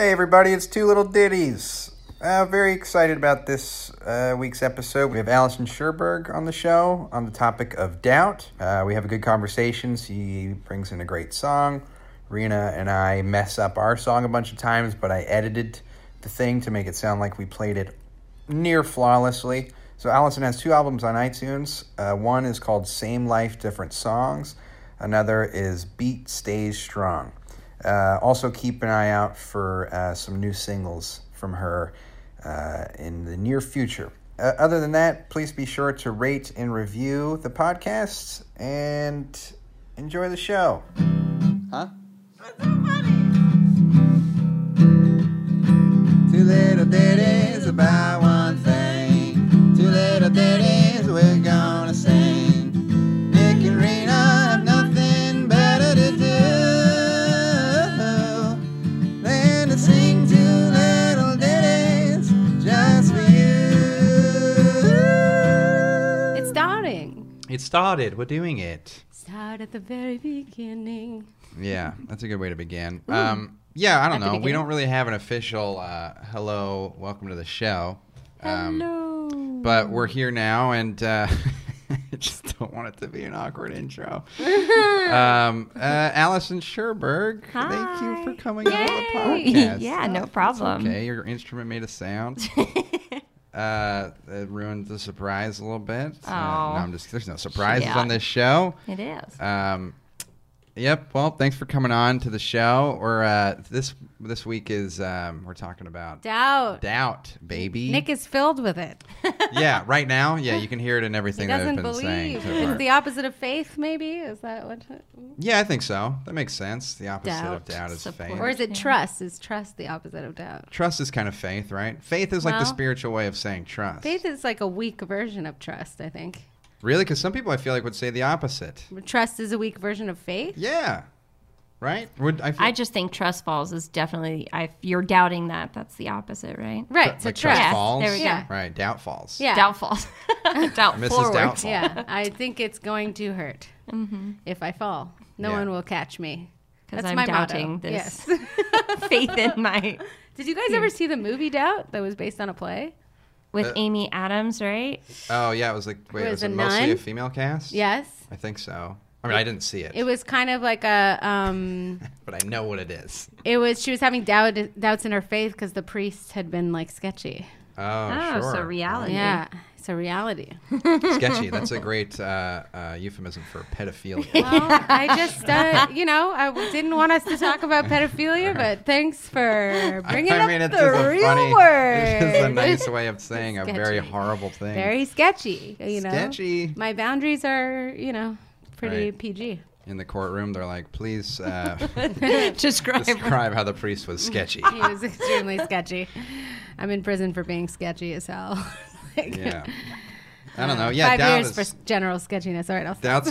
Hey everybody, it's Two Little Ditties. Very excited about this week's episode. We have Allison Sherberg on the show on the topic of doubt. We have a good conversation. She brings in a great song. Rena and I mess up our song a bunch of times, but I edited the thing to make it sound like we played it near flawlessly. So Allison has two albums on iTunes. One is called Same Life, Different Songs. Another is Beat Stays Strong. Also keep an eye out for some new singles from her in the near future. Other than that, please be sure to rate and review the podcast and enjoy the show. Huh? That's so funny. Two little ditties about one thing. Two little ditties we're gonna sing. Nick and Rena. It started. We're doing it. Start at the very beginning. Yeah, that's a good way to begin. Yeah, I don't know. We don't really have an official hello, welcome to the show. Hello. But we're here now, and I just don't want it to be an awkward intro. Allison Sherberg, hi. Thank you for coming on the podcast. Yeah, no problem. It's okay, your instrument made a sound. It ruined the surprise a little bit. There's no surprises on this show. It is. Yep. Well, thanks for coming on to the show. Or this week is we're talking about doubt, baby. Nick is filled with it. Yeah, right now. Yeah, you can hear it in everything that I've been saying. So it's the opposite of faith, maybe. Is that what? Yeah, I think so. That makes sense. The opposite of doubt is faith. Or is it trust? Is trust the opposite of doubt? Trust is kind of faith, right? Faith is like the spiritual way of saying trust. Faith is like a weak version of trust, I think. Really? Because some people, I feel like, would say the opposite. Trust is a weak version of faith? Yeah. Right? I just think trust falls is definitely, if you're doubting that, that's the opposite, right? Right. So like trust falls? There we go. Right. Doubt falls. Yeah. Doubt falls. Doubt Mrs. forward. Doubtful. Yeah. I think it's going to hurt if I fall. No one will catch me. Because I'm doubting motto. This faith in my... Did you guys ever see the movie Doubt that was based on a play? With Amy Adams, right? Oh, yeah. It was like, was it mostly a female cast? Yes. I think so. I mean, I didn't see it. It was kind of like a... but I know what it is. It was, she was having doubts in her faith because the priests had been like sketchy. Oh, sure. So reality. Yeah. So reality. Sketchy. That's a great euphemism for pedophilia. Well, I just, I didn't want us to talk about pedophilia, but thanks for bringing up the real word. It's just a nice way of saying a very horrible thing. Very sketchy. Sketchy. My boundaries are, pretty PG. In the courtroom, they're like, please describe how the priest was sketchy. He was extremely sketchy. I'm in prison for being sketchy as hell. Yeah, I don't know. Yeah, 5 years for general sketchiness. All right, I'll stop.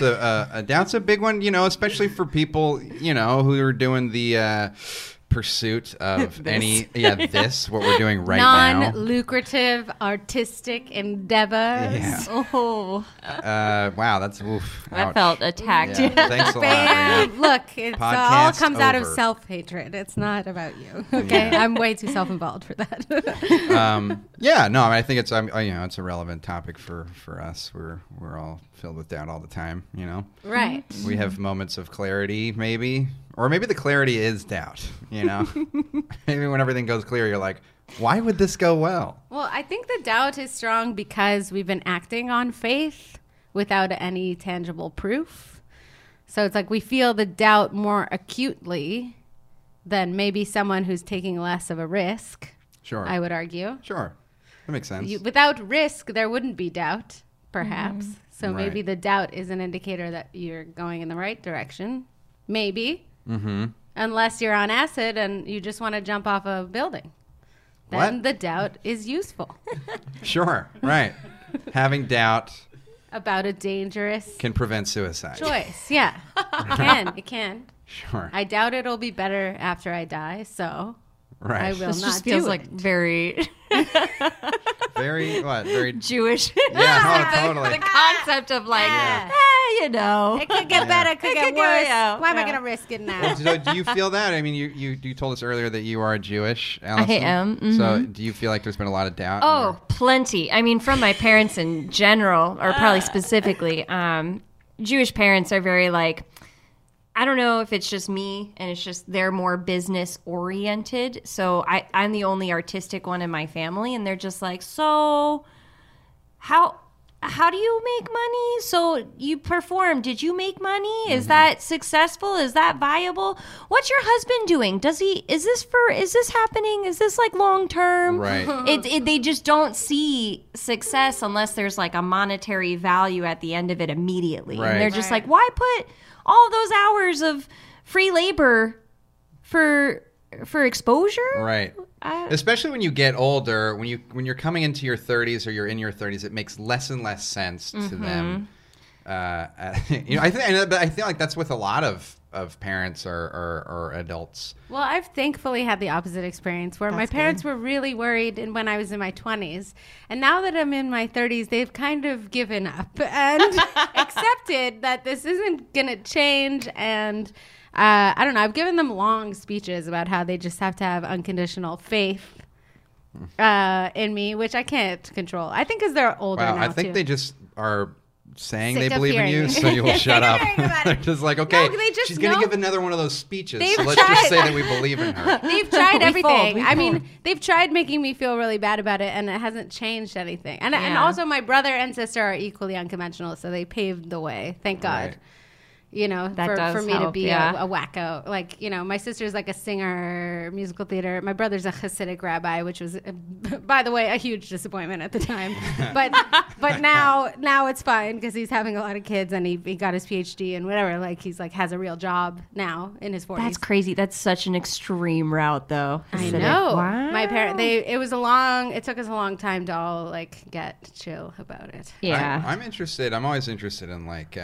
Doubt's a big one, especially for people, who are doing the pursuit of what we're doing right now. Non-lucrative artistic endeavors. Yeah. Oh, wow, that's oof. I felt attacked. Yeah, thanks a lot. Look, it all comes out of self-hatred. It's not about you. Okay, I'm way too self-involved for that. I think it's it's a relevant topic for us. We're all filled with doubt all the time. Right. We have moments of clarity, maybe. Or maybe the clarity is doubt, Maybe when everything goes clear, you're like, why would this go well? Well, I think the doubt is strong because we've been acting on faith without any tangible proof. So it's like we feel the doubt more acutely than maybe someone who's taking less of a risk. Sure. I would argue. Sure. That makes sense. Without risk, there wouldn't be doubt, perhaps. Mm-hmm. So maybe the doubt is an indicator that you're going in the right direction. Maybe. Mm-hmm. Unless you're on acid and you just want to jump off a building. Then the doubt is useful. Sure, right. Having doubt about a dangerous can prevent suicide. Choice, yeah. It can. Sure. I doubt it'll be better after I die, so I will this not just do feels it. Like very very Jewish. Yeah, totally. The concept of like you know. It could get better. It could get worse. Why am I going to risk it now? Well, so do you feel that? I mean, you told us earlier that you are Jewish, Allison. I am. Mm-hmm. So do you feel like there's been a lot of doubt? Oh, plenty. I mean, from my parents in general, or probably specifically, Jewish parents are very like, I don't know if it's just me and it's just they're more business oriented. So I'm the only artistic one in my family, and they're just like, so how do you make money? So you perform. Did you make money? Is that successful? Is that viable? What's your husband doing? Is this happening? Is this like long term? Right. They just don't see success unless there's like a monetary value at the end of it immediately. Right. And they're just like, why put all those hours of free labor for exposure? Right. Especially when you get older, when you're coming into your 30s or you're in your 30s, it makes less and less sense to them. I feel like that's with a lot of parents or adults. Well, I've thankfully had the opposite experience where my parents were really worried when I was in my 20s. And now that I'm in my 30s, they've kind of given up and accepted that this isn't going to change. And I don't know. I've given them long speeches about how they just have to have unconditional faith in me, which I can't control. I think because they're older now, I think too. They just are saying sick they believe in you, so you'll shut up. They're just like, okay, she's going to give another one of those speeches, so let's just say that we believe in her. They've tried everything. I mean, they've tried making me feel really bad about it, and it hasn't changed anything. And and also my brother and sister are equally unconventional, so they paved the way, thank God. You know, for me help, to be a wacko. Like, you know, my sister's like a singer, musical theater. My brother's a Hasidic rabbi, which was, by the way, a huge disappointment at the time. But now it's fine because he's having a lot of kids and he got his PhD and whatever. Like, he's like has a real job now in his 40s. That's crazy. That's such an extreme route, though. Hasidic. I know. Wow. My parents, it took us a long time to all like get chill about it. Yeah. I'm always interested in like,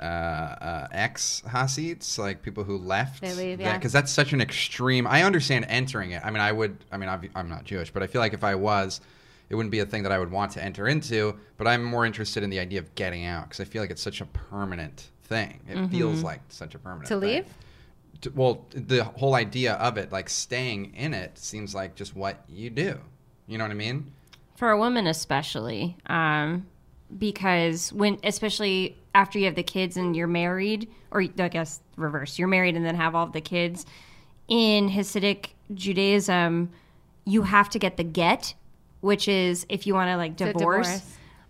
ex Hasids, like people who left, because that's such an extreme. I understand entering it. I mean, I'm not Jewish, but I feel like if I was, it wouldn't be a thing that I would want to enter into. But I'm more interested in the idea of getting out because I feel like it's such a permanent thing. It feels like such a permanent thing. To leave? Well, the whole idea of it, like staying in it, seems like just what you do. You know what I mean? For a woman, especially, because especially after you have the kids and you're married, or I guess reverse, you're married and then have all of the kids. In Hasidic Judaism, you have to get the get, which is if you want to like divorce.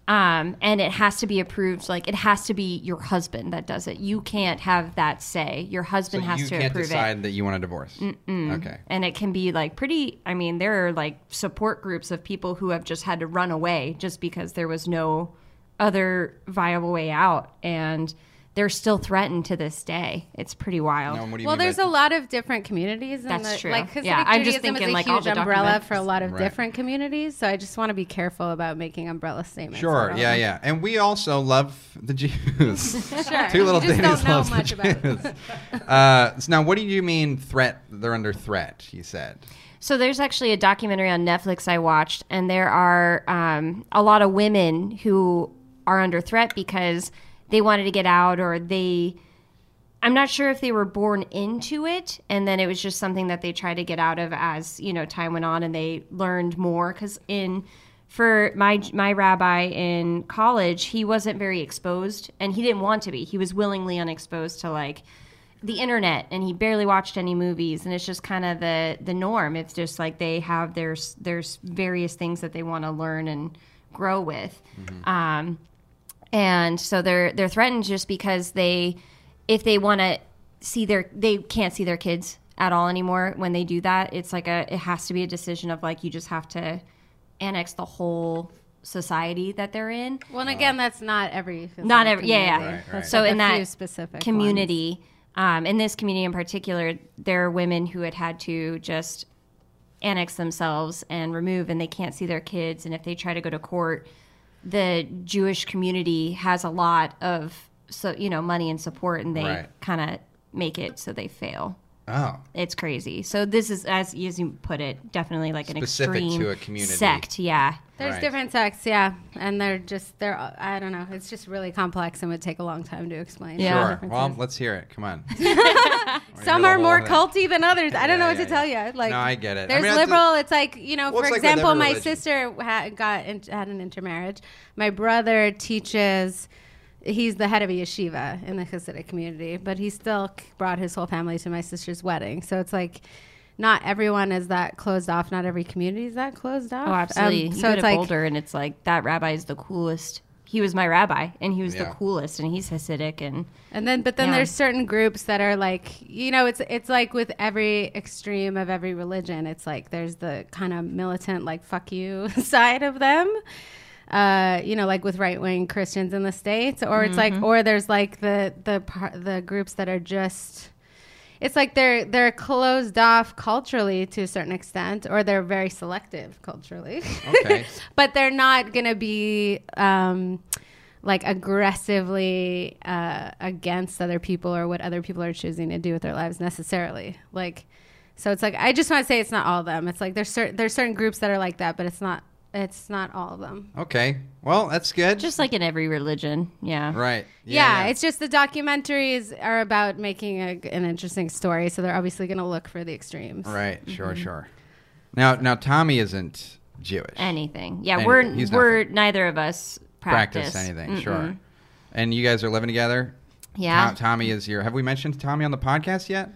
And it has to be approved. Like it has to be your husband that does it. You can't have that say. Your husband has to approve it. You can't decide that you want a divorce. Mm-mm. Okay. And it can be like pretty, I mean, there are like support groups of people who have just had to run away just because there was no other viable way out, and they're still threatened to this day. It's pretty wild. No, well, there's a lot of different communities. That's true. Like, yeah, I'm just thinking like all the umbrella for a lot of different communities. So I just want to be careful about making umbrella statements. Sure. Yeah. And we also love the Jews. Sure. Two Little Ditties don't know much about them. So now, what do you mean threat? They're under threat, you said. So there's actually a documentary on Netflix I watched, and there are a lot of women who are under threat because they wanted to get out, or I'm not sure if they were born into it and then it was just something that they tried to get out of as, you know, time went on and they learned more. Because for my rabbi in college, he wasn't very exposed and he didn't want to be. He was willingly unexposed to like the internet and he barely watched any movies, and it's just kind of the norm. It's just like they have their various things that they want to learn and grow with. And so they're threatened just because they can't see their kids at all anymore. When they do that, it's like it has to be a decision of like you just have to annex the whole society that they're in. Well, and again, that's not every community. Right. So in that specific community, in this community in particular, there are women who had to just annex themselves and remove, and they can't see their kids, and if they try to go to court, the Jewish community has a lot of money and support, and they kind of make it so they fail. Oh. It's crazy. So this is, as you put it, definitely like specific an extreme to a community. Sect, yeah. There's right. different sects, yeah. And they're I don't know. It's just really complex and would take a long time to explain. Yeah. Sure. Well, let's hear it. Come on. Some are more culty than others. I don't know what to tell you. Like, no, I get it. There's liberal. It's like, you know, for example, my sister had an intermarriage. My brother teaches... He's the head of a yeshiva in the Hasidic community, but he still brought his whole family to my sister's wedding. So it's like not everyone is that closed off. Not every community is that closed off. Oh, absolutely. So it's like Boulder, and it's like that rabbi is the coolest. He was my rabbi, and he was the coolest, and he's Hasidic, and then there's certain groups that are like, you know, it's like with every extreme of every religion, it's like there's the kind of militant like fuck you side of them. You know, like with right-wing Christians in the States, or it's like, or there's like the groups that are just, it's like they're closed off culturally to a certain extent, or they're very selective culturally. Okay. But they're not gonna be like aggressively against other people or what other people are choosing to do with their lives necessarily. Like, so it's like I just want to say it's not all of them. It's like there's certain groups that are like that, but it's not. It's not all of them. Okay. Well, that's good. Just like in every religion. Yeah. Right. Yeah. It's just the documentaries are about making an interesting story. So they're obviously going to look for the extremes. Right. Sure, sure. Now, Tommy isn't Jewish. Anything. Yeah. Anything. We're neither of us practice anything. Mm-mm. Sure. And you guys are living together? Yeah. Tommy is your... Have we mentioned Tommy on the podcast yet?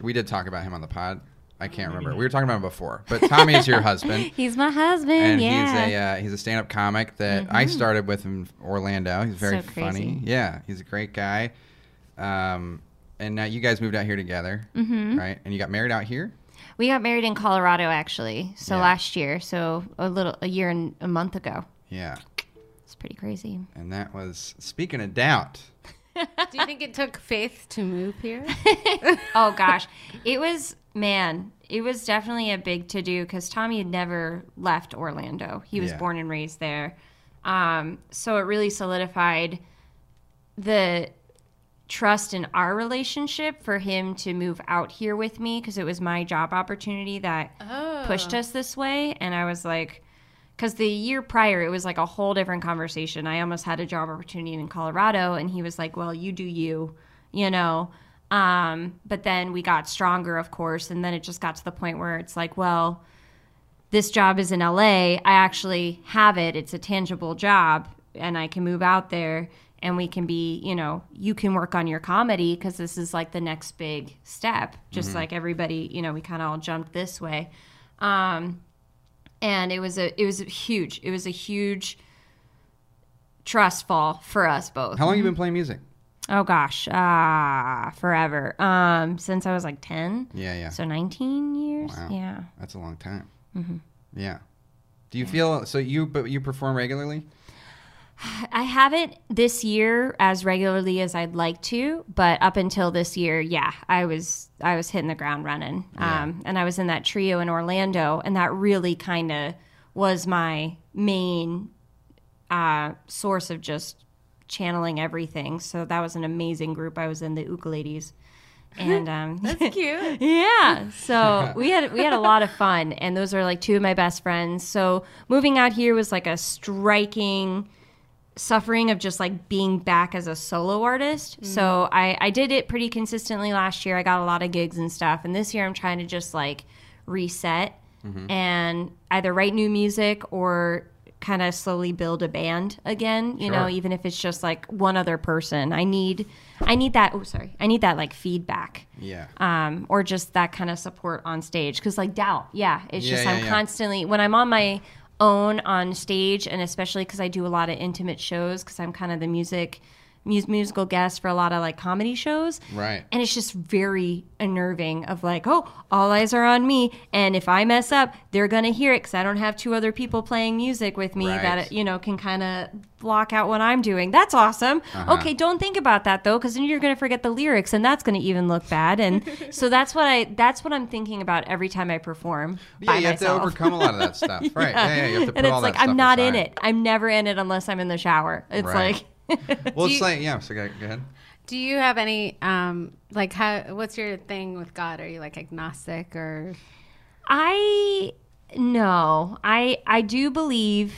We did talk about him on the pod. I can't remember. We were talking about him before. But Tommy is your husband. He's my husband, and he's a stand-up comic that I started with in Orlando. He's very funny. Yeah, he's a great guy. And now you guys moved out here together, right? And you got married out here? We got married in Colorado, actually. So last year. So a year and a month ago. Yeah. It's pretty crazy. And that was, speaking of doubt... Do you think it took faith to move here? Oh, gosh. It was definitely a big to-do because Tommy had never left Orlando. He was born and raised there. So it really solidified the trust in our relationship for him to move out here with me because it was my job opportunity that pushed us this way. And I was like... Because the year prior, it was like a whole different conversation. I almost had a job opportunity in Colorado, and he was like, well, you do you, you know. But then we got stronger, of course, and then it just got to the point where it's like, well, this job is in L.A. I actually have it. It's a tangible job, and I can move out there, and we can be, you know, you can work on your comedy because this is like the next big step. Just like everybody, you know, we kind of all jumped this way. And it was a huge trust fall for us both. How long have you been playing music? Oh, gosh. Forever. Since I was like 10. Yeah. So 19 years. Wow. Yeah. That's a long time. Yeah. Do you feel, so you perform regularly? I haven't this year as regularly as I'd like to, but up until this year, I was hitting the ground running. And I was in that trio in Orlando, and that really kind of was my main source of just channeling everything. So that was an amazing group. I was in the ukuleles. And that's cute. Yeah. So we had a lot of fun, and those are like two of my best friends. So moving out here was like a striking suffering of just like being back as a solo artist. So I did it pretty consistently last year. I got a lot of gigs and stuff, and this year I'm trying to just like reset and either write new music or kind of slowly build a band again, you know, even if it's just like one other person. I need that like feedback or just that kind of support on stage, because like doubt I'm constantly, when I'm on my own on stage, and especially because I do a lot of intimate shows, because I'm kind of the musical guest for a lot of like comedy shows, right? And it's just very unnerving of like, oh, all eyes are on me, and if I mess up, they're gonna hear it because I don't have two other people playing music with me that, you know, can kind of block out what I'm doing. That's awesome. Okay, don't think about that though, because then you're gonna forget the lyrics, and that's gonna even look bad. And so that's what I'm thinking about every time I perform. You have to overcome a lot of that stuff, right? You have to put and it's all like that stuff I'm not aside. In it. I'm never in it unless I'm in the shower. It's like. Well, it's like, go ahead. Do you have any, like, what's your thing with God? Are you, like, agnostic or? No, I do believe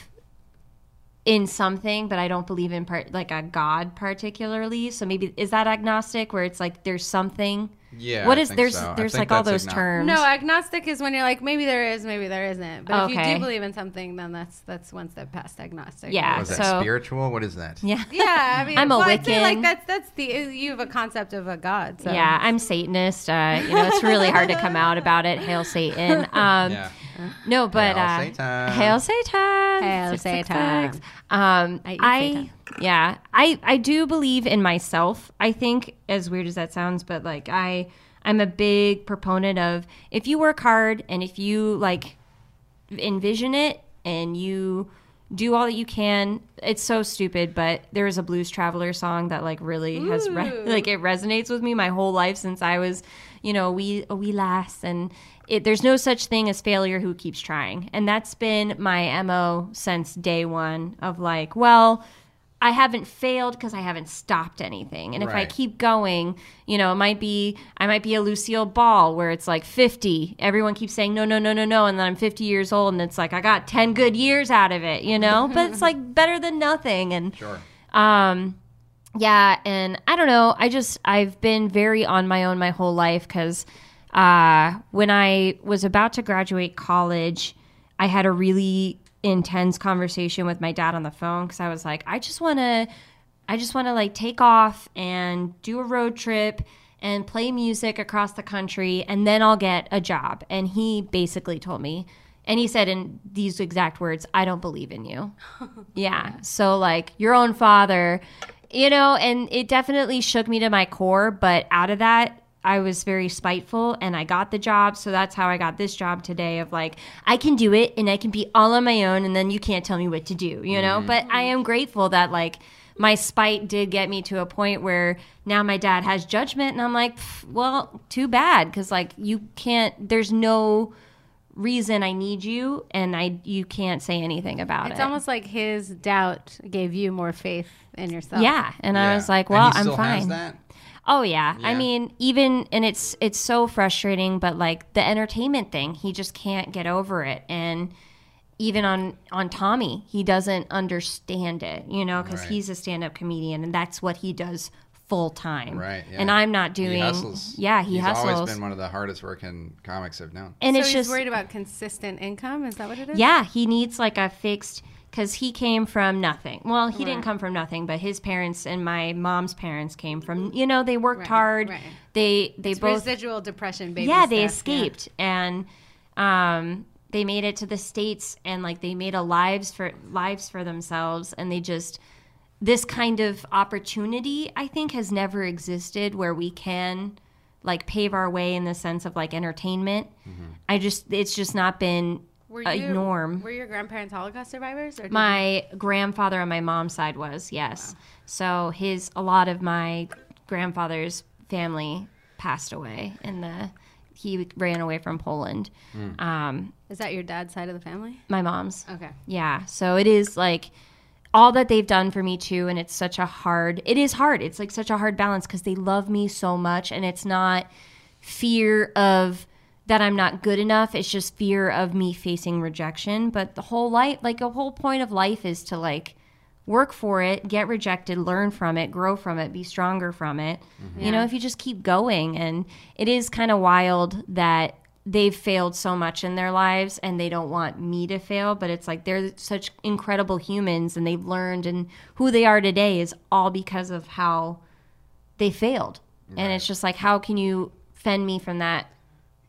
in something, but I don't believe in, like, a God particularly. So maybe, is that agnostic where it's, like, there's something? Yeah, what is there's like all those terms. No, agnostic is when you're like, maybe there is, maybe there isn't. But if you do believe in something, then that's one step past agnostic. Yeah, what is that, spiritual? What is that? Yeah, yeah. I mean, I'm a Wiccan. Like that's the you have a concept of a god. So. Yeah, I'm Satanist. You know, it's really hard to come out about it. Hail Satan. Yeah. No, but hail Satan. Hail Satan. Hail Satan. I do believe in myself, I think, as weird as that sounds, but like I'm a big proponent of, if you work hard and if you like envision it and you do all that you can, it's so stupid, but there is a Blues Traveler song that like really has it resonates with me my whole life since I was, you know, a wee lass, and there's no such thing as failure who keeps trying. And that's been my MO since day one of like, well, I haven't failed because I haven't stopped anything. And if I keep going, you know, I might be a Lucille Ball where it's like 50. Everyone keeps saying, no, no, no, no, no. And then I'm 50 years old and it's like, I got 10 good years out of it, you know, but it's like better than nothing. And yeah. And I don't know. I've been very on my own my whole life because when I was about to graduate college, I had a really intense conversation with my dad on the phone because I was like, I just want to like take off and do a road trip and play music across the country, and then I'll get a job. And he basically told me, and he said in these exact words, I don't believe in you. Yeah. So like your own father, you know, and it definitely shook me to my core. But out of that, I was very spiteful and I got the job. So that's how I got this job today of like, I can do it and I can be all on my own and then you can't tell me what to do, you know? But I am grateful that like my spite did get me to a point where now my dad has judgment and I'm like, well, too bad because like you can't, there's no reason I need you and you can't say anything about it. It's almost like his doubt gave you more faith in yourself. Yeah. And I was like, well, I'm fine. Has that? Oh, yeah. I mean, even, and it's so frustrating, but like the entertainment thing, he just can't get over it. And even on Tommy, he doesn't understand it, you know, because he's a stand-up comedian and that's what he does full time. Right. Yeah. And I'm not doing. He hustles. Yeah, he's hustles. He's always been one of the hardest working comics I've known. And so he's just worried about consistent income? Is that what it is? Yeah, he needs like a fixed. Because he came from nothing. Well, he didn't come from nothing, but his parents and my mom's parents came from, you know, they worked hard. Right. They both residual depression, baby. Yeah, they escaped and they made it to the States and like they made a lives for themselves, and they just this kind of opportunity I think has never existed where we can like pave our way in the sense of like entertainment. Mm-hmm. It's just not been. Were your grandparents Holocaust survivors? Or my grandfather on my mom's side was, yes. Wow. So a lot of my grandfather's family passed away, and he ran away from Poland. Mm. Is that your dad's side of the family? My mom's. Okay. Yeah. So it is like all that they've done for me too, and it's such a hard. It is hard. It's like such a hard balance because they love me so much, and it's not fear of. That I'm not good enough. It's just fear of me facing rejection. But the whole life, like a whole point of life is to like work for it, get rejected, learn from it, grow from it, be stronger from it. Mm-hmm. You know, if you just keep going. And it is kind of wild that they've failed so much in their lives and they don't want me to fail. But it's like they're such incredible humans and they've learned, and who they are today is all because of how they failed. Right. And it's just like, how can you fend me from that?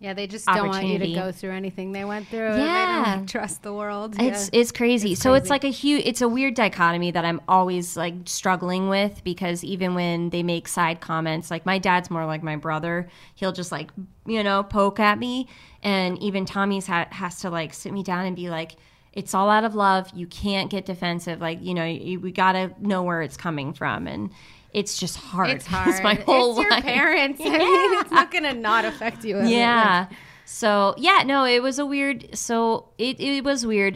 Yeah, they just don't want you to go through anything they went through. Yeah. They don't like, trust the world. Yeah. It's crazy. So it's like it's a weird dichotomy that I'm always like struggling with, because even when they make side comments, like my dad's more like my brother. He'll just like, you know, poke at me. And even Tommy's has to like sit me down and be like, it's all out of love. You can't get defensive. Like, you know, we got to know where it's coming from. And it's just hard. It's hard. It's my whole life. It's your parents. Yeah. I mean, it's not going to not affect you. Yeah. So, yeah, no, it was weird.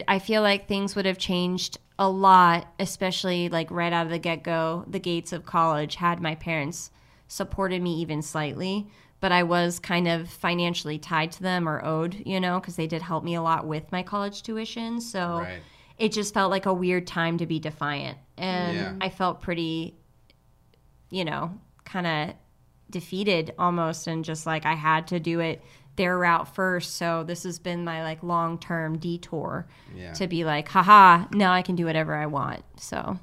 I feel like things would have changed a lot, especially like right out of the get-go, the gates of college, had my parents supported me even slightly, but I was kind of financially tied to them or owed, you know, because they did help me a lot with my college tuition. So right. It just felt like a weird time to be defiant. And yeah. I felt pretty, you know, kind of defeated almost, and just like I had to do it their route first. So this has been my like long-term detour yeah. to be like, haha, now I can do whatever I want. So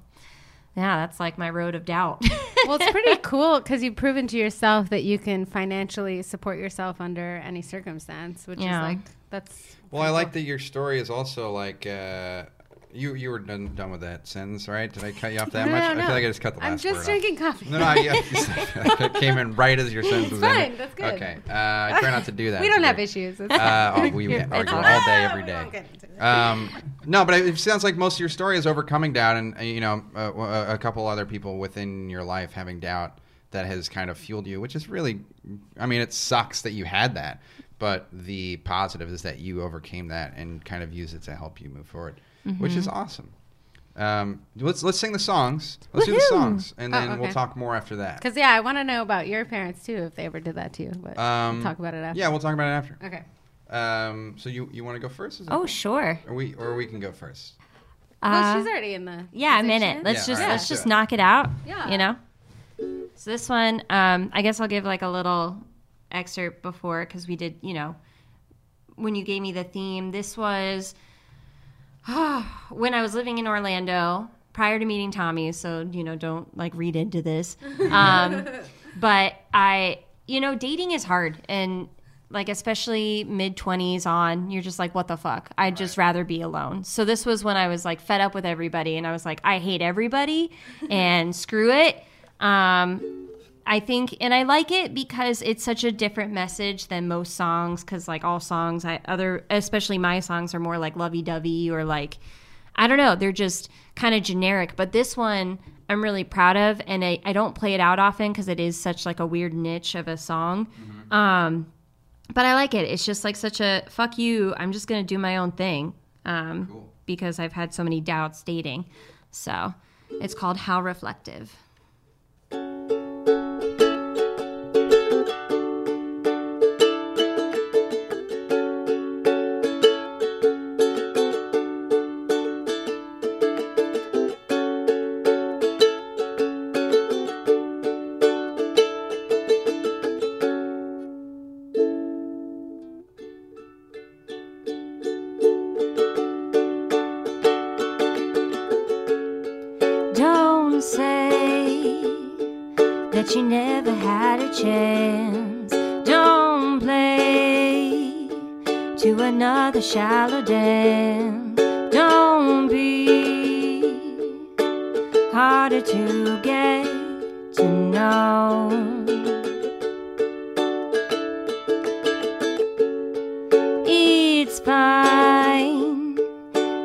yeah, that's like my road of doubt. Well, it's pretty cool because you've proven to yourself that you can financially support yourself under any circumstance, which yeah. is like, that's... Well, I like that your story is also like, you were done with that sentence, right? Did I cut you off that much? No. I feel like I just cut the last word I'm just drinking off. Coffee. No, it came in right as your sentence was fine, ended. That's good. Okay, I try not to do that. We don't have issues. We argue all day, every day. No, but it sounds like most of your story is overcoming doubt, and you know, a couple other people within your life having doubt that has kind of fueled you, which is really, I mean, it sucks that you had that, but the positive is that you overcame that and kind of use it to help you move forward. Mm-hmm. Which is awesome. Let's sing the songs. Let's do the songs, and then we'll talk more after that. Because yeah, I want to know about your parents too, if they ever did that to you. But we'll talk about it after. Yeah, we'll talk about it after. Okay. So you want to go first? Sure. Or we can go first. Well, she's already in the. Yeah, I'm in it. Let's just knock it out. Yeah. You know. So this one, I guess I'll give like a little excerpt before, because we did, you know, when you gave me the theme, this was. When I was living in Orlando, prior to meeting Tommy, so, you know, don't, like, read into this. But I, you know, dating is hard. And, like, especially mid-20s on, you're just like, what the fuck? I'd just rather be alone. So this was when I was, like, fed up with everybody. And I was like, I hate everybody. And screw it. I think, and I like it because it's such a different message than most songs, because like all songs, especially my songs, are more like lovey-dovey or like, I don't know, they're just kind of generic. But this one I'm really proud of, and I don't play it out often because it is such like a weird niche of a song. Mm-hmm. But I like it. It's just like such a, fuck you, I'm just going to do my own thing cool. because I've had so many doubts dating. So it's called How Reflective. Shallow dance, don't be harder to get to know. It's fine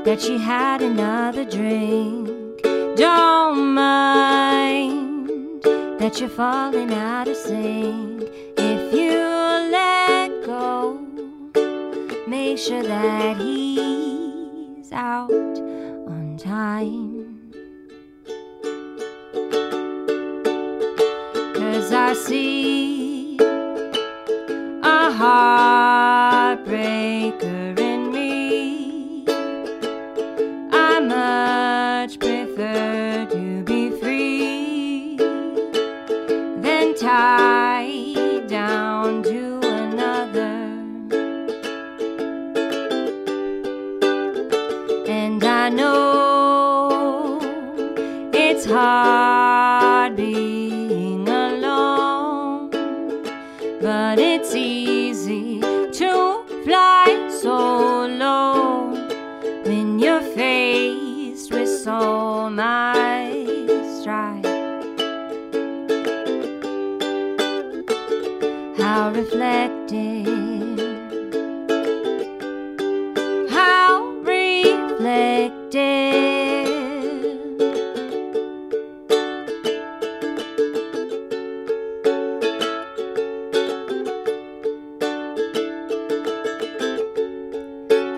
that she had another drink, don't mind that you're falling out of sync. If you let go, make sure that he's out on time. 'Cause I see a heartbreaker in me. I much prefer to be free than tied down to. I know it's hard being alone, but it's easy to fly so low when you're faced with so much strife. How reflective, how reflective.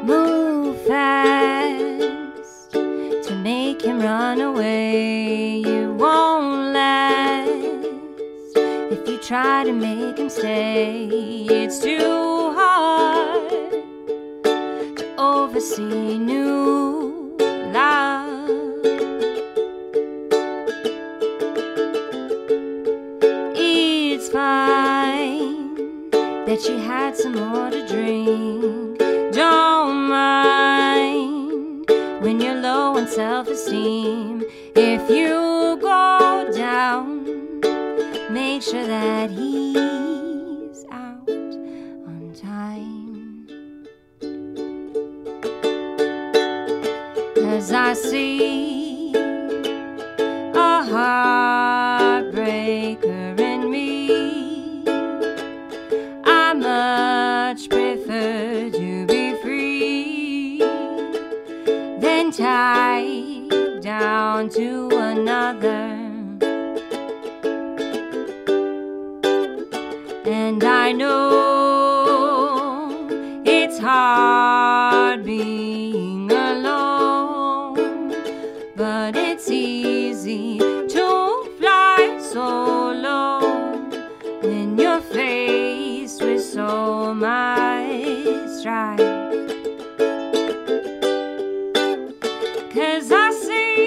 Move fast to make try to make him stay. It's too hard to oversee new love. It's fine that you had some more to drink. Don't mind when you're low on self-esteem. If you go down, make sure that he's out on time. 'Cause I see a heartbreaker in me. I much prefer to be free than tied down to another. And I know it's hard being alone, but it's easy to fly solo when you're faced with so much strife. 'Cause I see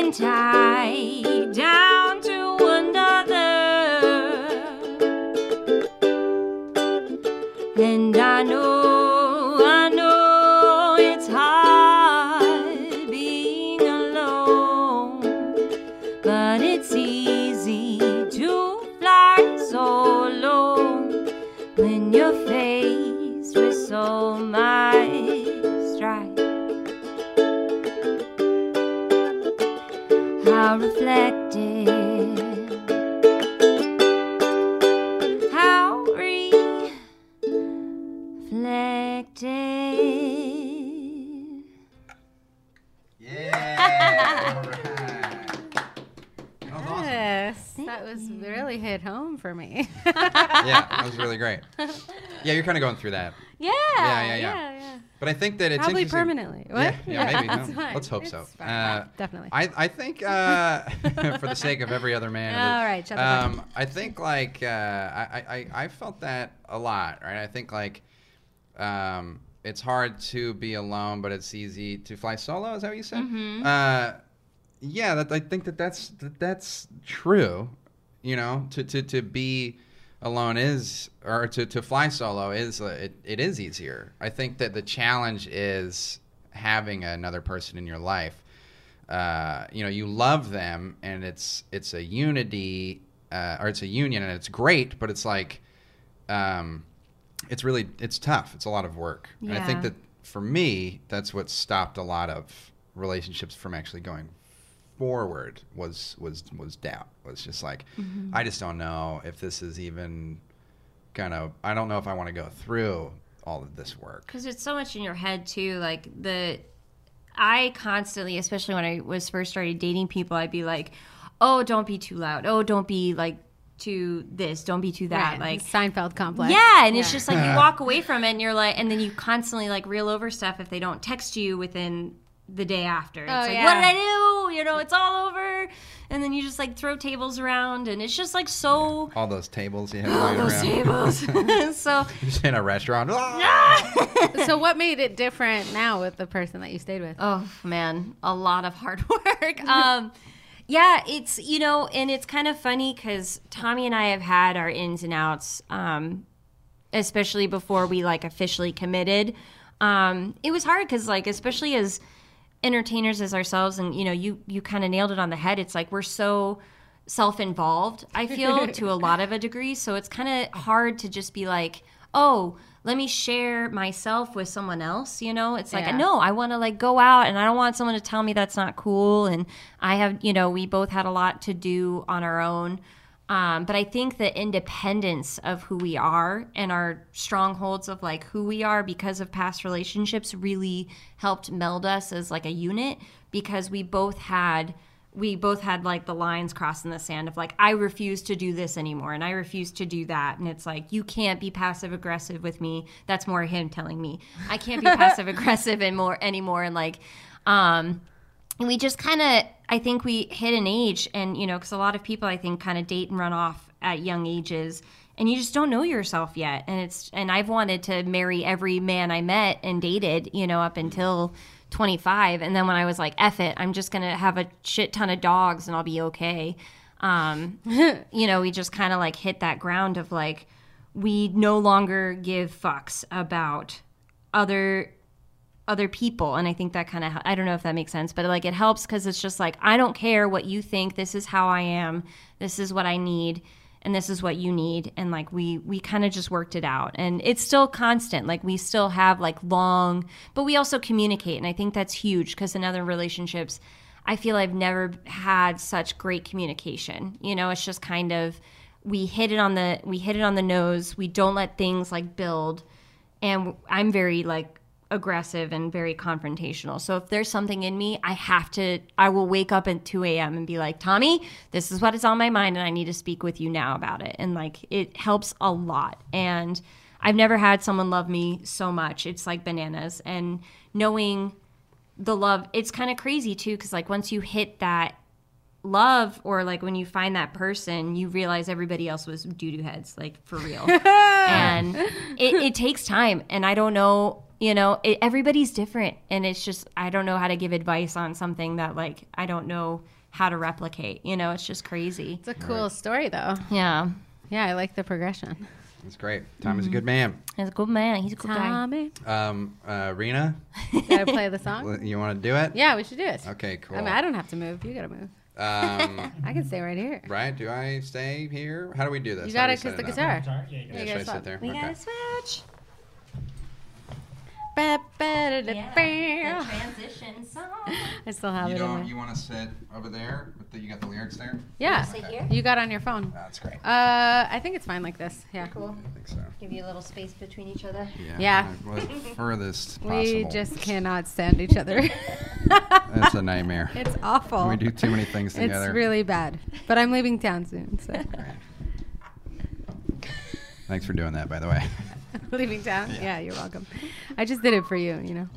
a tied down to another. And I know it's hard being alone, but it's easy to fly solo when you're faced with so much strife. How reflective. Yeah. All right. That was awesome. Yes, that was really hit home for me. Yeah, that was really great. Yeah, you're kind of going through that. Yeah. Yeah. But I think that it's probably permanently. What? Yeah, maybe. No, let's hope it's so. Definitely. I think for the sake of every other man. All right. Shut the I think like I felt that a lot. Right. I think like it's hard to be alone, but it's easy to fly solo. Is that what you said? Mm-hmm. Yeah. I think that's true. You know, to be alone is, or to fly solo is, it is easier. I think that the challenge is having another person in your life. You know, you love them, and it's a unity, or it's a union, and it's great, but it's like, it's tough. It's a lot of work. Yeah. And I think that for me, that's what stopped a lot of relationships from actually going forward was doubt. Was just like, mm-hmm. I just don't know if this is even kind of, I don't know if I want to go through all of this work. Because it's so much in your head too. Like I constantly, especially when I was first started dating people, I'd be like, oh, don't be too loud. Oh, don't be like too this. Don't be too that. Right. Like Seinfeld complex. Yeah. And it's just like, you walk away from it and you're like, and then you constantly like reel over stuff if they don't text you within the day after. It's what did I do? You know, it's all over. And then you just like throw tables around, and it's just like so. All those tables you have lying around. All those tables. So just in a restaurant. So what made it different now with the person that you stayed with? Oh man, a lot of hard work. Yeah, it's, you know, and it's kind of funny because Tommy and I have had our ins and outs, especially before we like officially committed. It was hard because like, especially as entertainers as ourselves, and you know, you kind of nailed it on the head. It's like we're so self-involved, I feel, to a lot of a degree, so it's kind of hard to just be like, oh, let me share myself with someone else, you know? It's like, no, I want to like go out, and I don't want someone to tell me that's not cool. And I have, you know, we both had a lot to do on our own. But I think the independence of who we are and our strongholds of like who we are because of past relationships really helped meld us as like a unit, because we both had we both had like the lines crossed in the sand of like, I refuse to do this anymore and I refuse to do that. And it's like, you can't be passive aggressive with me. That's more him telling me I can't be passive aggressive anymore. And like, and we just kind of, I think we hit an age and, you know, because a lot of people I think kind of date and run off at young ages and you just don't know yourself yet. And it's, and I've wanted to marry every man I met and dated, you know, up until 25. And then when I was like, F it, I'm just going to have a shit ton of dogs and I'll be okay. You know, we just kind of like hit that ground of like, we no longer give fucks about other people. And I think that kind of, I don't know if that makes sense, but like it helps because it's just like, I don't care what you think. This is how I am. This is what I need. And this is what you need. And like we kind of just worked it out. And it's still constant. Like we still have like long, but we also communicate. And I think that's huge because in other relationships, I feel I've never had such great communication. You know, it's just kind of, we hit it on the nose. We don't let things like build. And I'm very like aggressive and very confrontational. So if there's something in me, I will wake up at 2 a.m. and be like, Tommy, this is what is on my mind and I need to speak with you now about it. And like it helps a lot. And I've never had someone love me so much. It's like bananas. And knowing the love, it's kind of crazy too because like once you hit that love or like when you find that person, you realize everybody else was doo-doo heads, like for real. And it takes time. And I don't know, you know, everybody's different. And it's just, I don't know how to give advice on something that like, I don't know how to replicate, you know, it's just crazy. It's a cool story though. Yeah. Yeah. I like the progression. That's great. Tommy's a good man. He's a good man. He's a good guy. Rena. Gotta play the song? You want to do it? Yeah, we should do it. Okay, cool. I mean, I don't have to move. You gotta move. I can stay right here. Right? Do I stay here? How do we do this? You gotta kiss the guitar. Yeah, you gotta sit there. We gotta switch. Yeah, transition song. I still have it in there. You want to sit over there? You got the lyrics there? Yeah. You, sit here? You got on your phone. That's great. I think it's fine like this. Yeah. Cool. I think so. Give you a little space between each other. Yeah. Furthest possible. We just cannot stand each other. That's a nightmare. It's awful. We do too many things together. It's really bad. But I'm leaving town soon. So. Thanks for doing that, by the way. Leaving town? Yeah, you're welcome. I just did it for you, you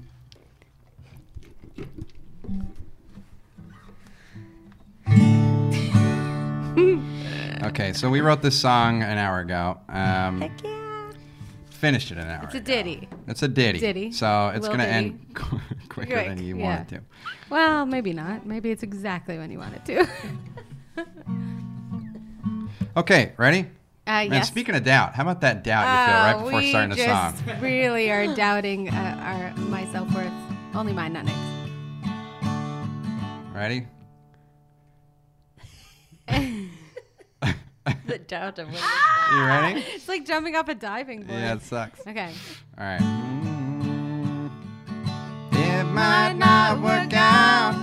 know. Okay, so we wrote this song an hour ago. Heck yeah. Finished it an hour ago. It's a ditty. So it's going to end quicker than you want it to. Well, maybe not. Maybe it's exactly when you want it to. Okay, ready? Man, yes. Speaking of doubt, how about that doubt you feel right before starting a song? We just really are doubting my self-worth. Only mine, not Nick's. Ready? The doubt of what? You ready? It's like jumping off a diving board. Yeah, it sucks. Okay. All right. It might not work out.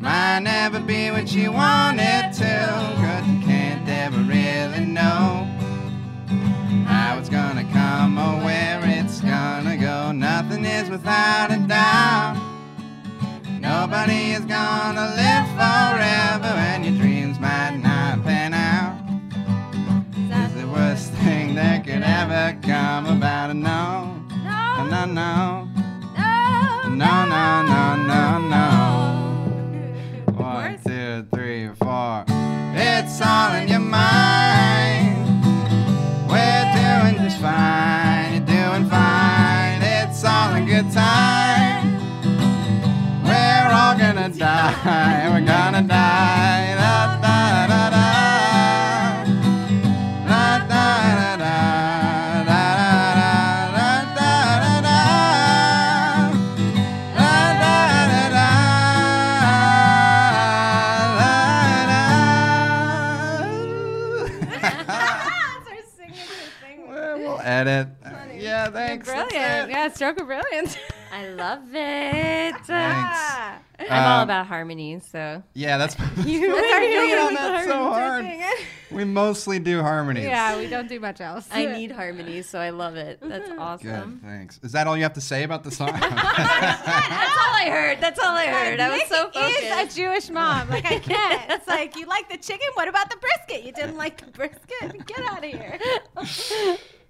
Might never be what you wanted to. Good never really know how it's gonna come or where it's gonna go. Nothing is without a doubt. Nobody is gonna live forever and your dreams might not pan out. It's the worst thing that could ever come about. And no. 1, 2, 3, 4. It's all in your mind. We're doing just fine. You're doing fine. It's all a good time. We're all gonna die. We're gonna die. Da da da da. Da da da da. Da da da da da. Da da da da. Edit. Yeah, thanks. Brilliant. Yeah, stroke of brilliance. I love it. Thanks. I'm all about harmony, so. Yeah, that's you are doing all that so hard. We mostly do harmonies. Yeah, we don't do much else. I need harmony, so I love it. That's awesome. Good, thanks. Is that all you have to say about the song? That's all I heard. That's all I heard. I was so focused. Is a Jewish mom. Like, I can't. It's like, you like the chicken? What about the brisket? You didn't like the brisket? Get out of here.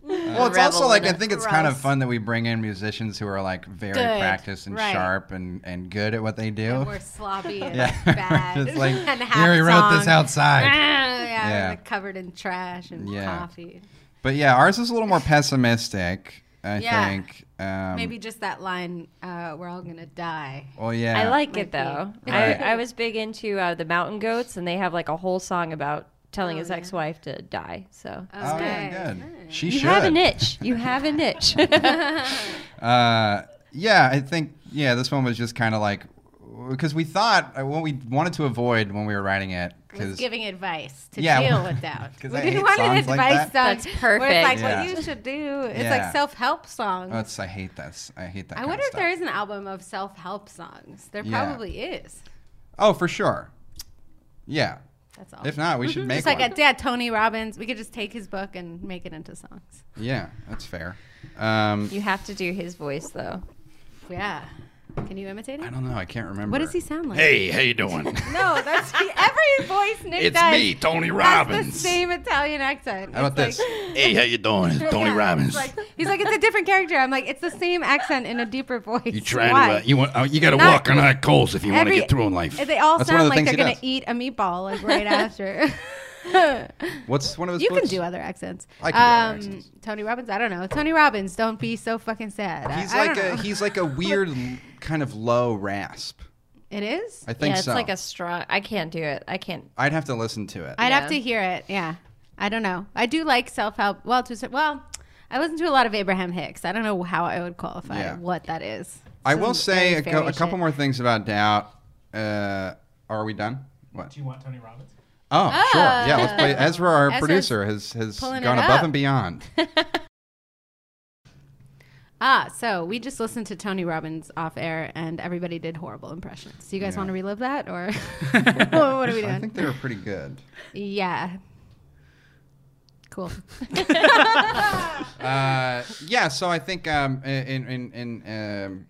Well, it's also like, I think it's kind of fun that we bring in musicians who are like very practiced and sharp and good at what they do. And we're sloppy and bad. It's like, Gary wrote this outside. Yeah. Like covered in trash and coffee. But yeah, ours is a little more pessimistic, I think. Maybe just that line, we're all going to die. Oh, yeah. I like it, though. Right. I was big into the Mountain Goats, and they have like a whole song about telling his ex-wife to die. So that's good. She should. You have an itch. You have an itch. Yeah, I think, this one was just kind of like, because we thought, what we wanted to avoid when we were writing it, was giving advice to deal with doubt. We didn't want an advice song. That's perfect. It's like what you should do. It's like self-help songs. Oh, I hate that. I hate that. I wonder if there is an album of self-help songs. There probably is. Oh, for sure. Yeah. That's all. If not, we should make just like one. Tony Robbins. We could just take his book and make it into songs. Yeah, that's fair. You have to do his voice, though. Yeah. Can you imitate it? I don't know. I can't remember. What does he sound like? Hey, how you doing? No, that's every voice Nick does. It's me, Tony Robbins. That's the same Italian accent. How about this? Hey, how you doing? It's Tony Robbins. He's like, it's a different character. I'm like, it's the same accent in a deeper voice. You trying to? You got to walk on hot coals if you want to get through in life. They all sound like they're gonna eat a meatball like right after. What's one of his books? Can do other accents. I can do other accents. Tony Robbins, I don't know. Tony Robbins, don't be so fucking sad. He's like a weird kind of low rasp. It is? I think so. Yeah, it's like a strong. I can't do it. I can't. I'd have to listen to it. I'd have to hear it. Yeah. I don't know. I do like self-help. Well, I listen to a lot of Abraham Hicks. I don't know how I would qualify what that is. I will say a couple more things about doubt. Are we done? What? Do you want Tony Robbins? Oh, sure. Yeah, let's play. Ezra, our producer, has gone above and beyond. So we just listened to Tony Robbins off air, and everybody did horrible impressions. Do you guys want to relive that, or what are we doing? I think they were pretty good. Yeah. Cool. So I think in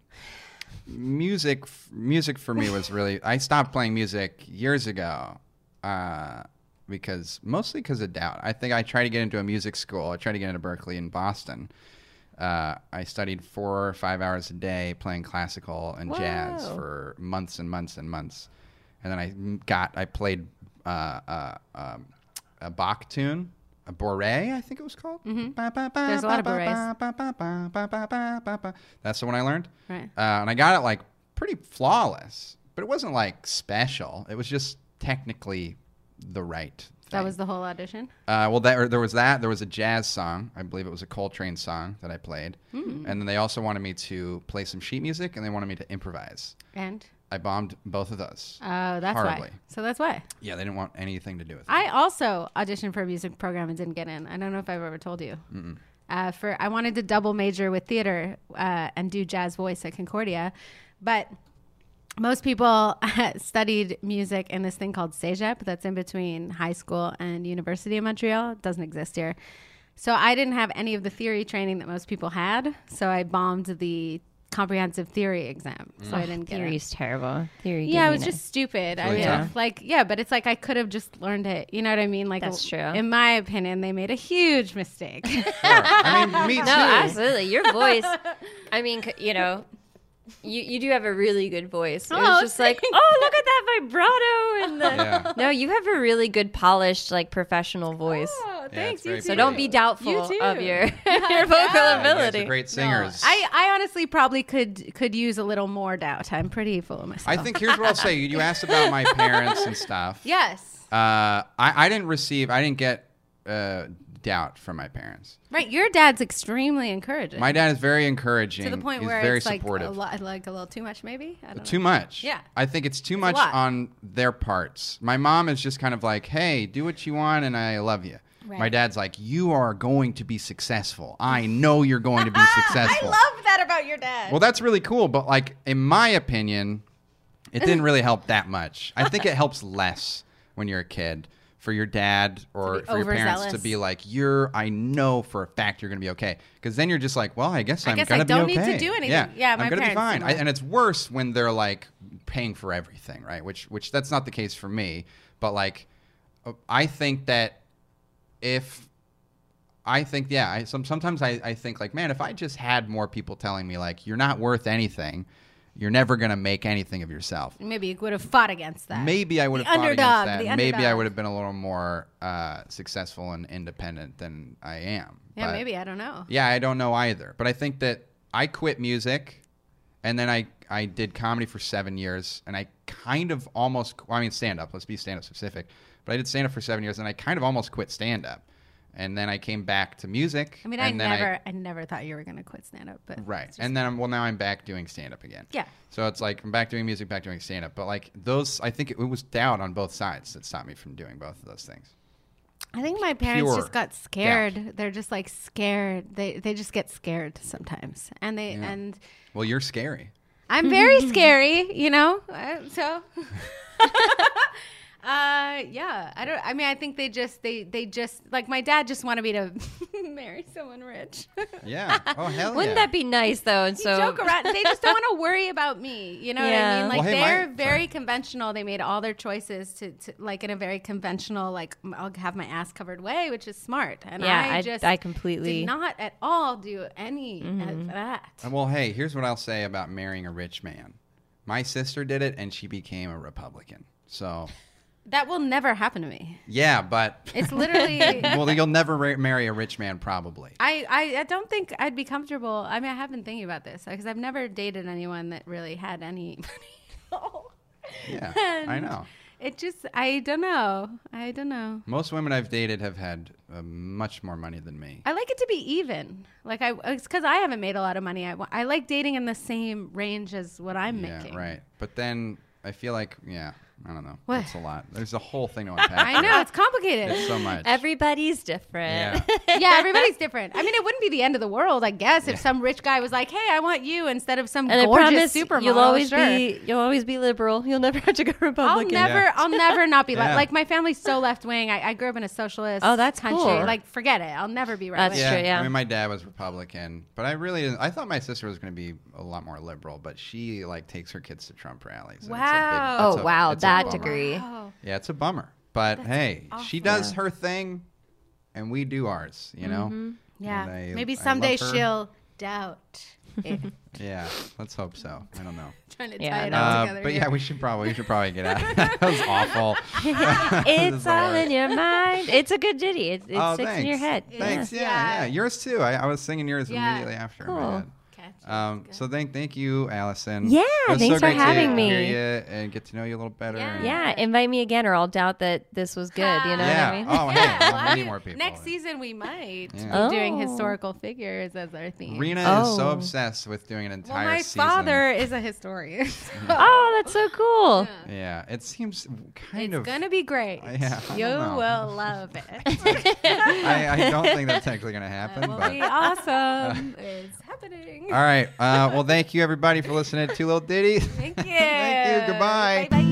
music for me was really. I stopped playing music years ago. Mostly because of doubt. I think I tried to get into a music school. I tried to get into Berkeley in Boston. I studied 4 or 5 hours a day playing classical and jazz for months and months and months. And then I played a Bach tune, a Boré, I think it was called. There's a lot of Borés. That's the one I learned. Right. And I got it like pretty flawless, but it wasn't like special. It was just technically the right thing. That was the whole audition? There was a jazz song. I believe it was a Coltrane song that I played. And then they also wanted me to play some sheet music, and they wanted me to improvise. And? I bombed both of those. Oh, that's horribly. Why. So that's why. Yeah, they didn't want anything to do with it. I also auditioned for a music program and didn't get in. I don't know if I've ever told you. I wanted to double major with theater and do jazz voice at Concordia, but most people studied music in this thing called CEGEP that's in between high school and university in Montreal. It doesn't exist here. So I didn't have any of the theory training that most people had. So I bombed the comprehensive theory exam. So I didn't get it. Theory's terrible. Theory. Yeah, it was just stupid. I mean, like, yeah, but it's like I could have just learned it. You know what I mean? Like, that's true. In my opinion, they made a huge mistake. Sure. I mean, me too. No, absolutely. Your voice, I mean, you know. You do have a really good voice. It was just like, oh, look at that vibrato. And the No, you have a really good, polished, like, professional voice. Oh, thanks. You too. So don't be doubtful of your vocal ability. You're great singers. No. I honestly probably could use a little more doubt. I'm pretty full of myself. I think here's what I'll say. You asked about my parents and stuff. Yes. I didn't get doubt from my parents. Right, your dad's extremely encouraging. My dad is very encouraging. To the point where it's like supportive. Like a little too much, maybe? I don't know. Much. Yeah. I think it's too much on their parts. My mom is just kind of like, hey, do what you want and I love you. Right. My dad's like, you are going to be successful. I know you're going to be successful. I love that about your dad. Well, that's really cool, but like in my opinion, It didn't really help that much. I think it helps less when you're a kid for your dad or for your parents to be like, I know for a fact you're going to be okay. Because then you're just like, well, I guess I'm going to be okay. I don't need to do anything. Yeah, yeah, I'm going to be fine. And it's worse when they're like paying for everything, right? Which that's not the case for me. But like, I think that if... I think like, man, if I just had more people telling me like, you're not worth anything, you're never going to make anything of yourself. Maybe you would have fought against that. Maybe I would have fought against that. Maybe I would have been a little more successful and independent than I am. Yeah, but maybe. I don't know. Yeah, I don't know either. But I think that I quit music and then I did comedy for 7 years and I kind of almost, well, I mean, stand up, let's be stand up specific, but I did stand up for 7 years and I kind of almost quit stand up. And then I came back to music. I mean, I never thought you were going to quit stand-up. But right. And then, now I'm back doing stand-up again. Yeah. So it's like I'm back doing music, back doing stand-up. But like those, I think it was doubt on both sides that stopped me from doing both of those things. I think my parents just got scared. Doubt. They're just like scared. They just get scared sometimes. And they Well, you're scary. I'm very scary, you know? So... yeah, I don't, I mean, I think they just, like my dad just wanted me to marry someone rich. Yeah. Oh, hell Wouldn't that be nice though? And so joke around. They just don't want to worry about me. You know what I mean? Like they're very conventional. They made all their choices to like in a very conventional, like I'll have my ass covered way, which is smart. And I completely did not at all do any of that. Well, hey, here's what I'll say about marrying a rich man. My sister did it and she became a Republican. So... That will never happen to me. Yeah, but... It's literally... Well, you'll never marry a rich man, probably. I don't think I'd be comfortable. I mean, I have been thinking about this because I've never dated anyone that really had any money. Yeah, and I know. It just... I don't know. Most women I've dated have had much more money than me. I like it to be even. Like, it's because I haven't made a lot of money. I like dating in the same range as what I'm making. Yeah, right. But then I feel like, yeah... I don't know. What? It's a lot. There's a whole thing to unpack. I know. It's complicated. It's so much. Everybody's different. Yeah. Yeah, everybody's different. I mean, it wouldn't be the end of the world, I guess, if some rich guy was like, hey, I want you instead of some gorgeous supermodel. You'll always be liberal. You'll never have to go Republican. I'll never not be like my family's so left wing. I grew up in a socialist country. Cool. Like, forget it. I'll never be right wing. That's true, yeah. I mean, my dad was Republican, but I thought my sister was going to be a lot more liberal, but she like takes her kids to Trump rallies. Wow. Degree. Wow. Yeah, it's a bummer. But that's awful. She does her thing and we do ours, you know? Mm-hmm. Yeah. Maybe someday she'll doubt it. Yeah, let's hope so. I don't know. Trying to tie it all together. But yeah, we should probably get out of that. That was awful. It's all in your mind. It's a good ditty. It sticks in your head. Thanks, yeah. Yours too. I was singing yours immediately after. Cool. In my head. So thank you, Allison. Yeah, thanks for having me. Hear you and get to know you a little better. Yeah. Invite me again, or I'll doubt that this was good. You know what I mean? Oh, yeah. We'll need more people. Next season we might be doing historical figures as our theme. Rena is so obsessed with doing an entire season. My father is a historian. So. Oh, that's so cool. Yeah, it seems kind of. It's gonna be great. Yeah, you will love it. I don't think that's actually gonna happen. Will be awesome. It's happening. All right. Well, thank you, everybody, for listening to Two Little Ditties. Thank you. Thank you. Goodbye. Bye-bye.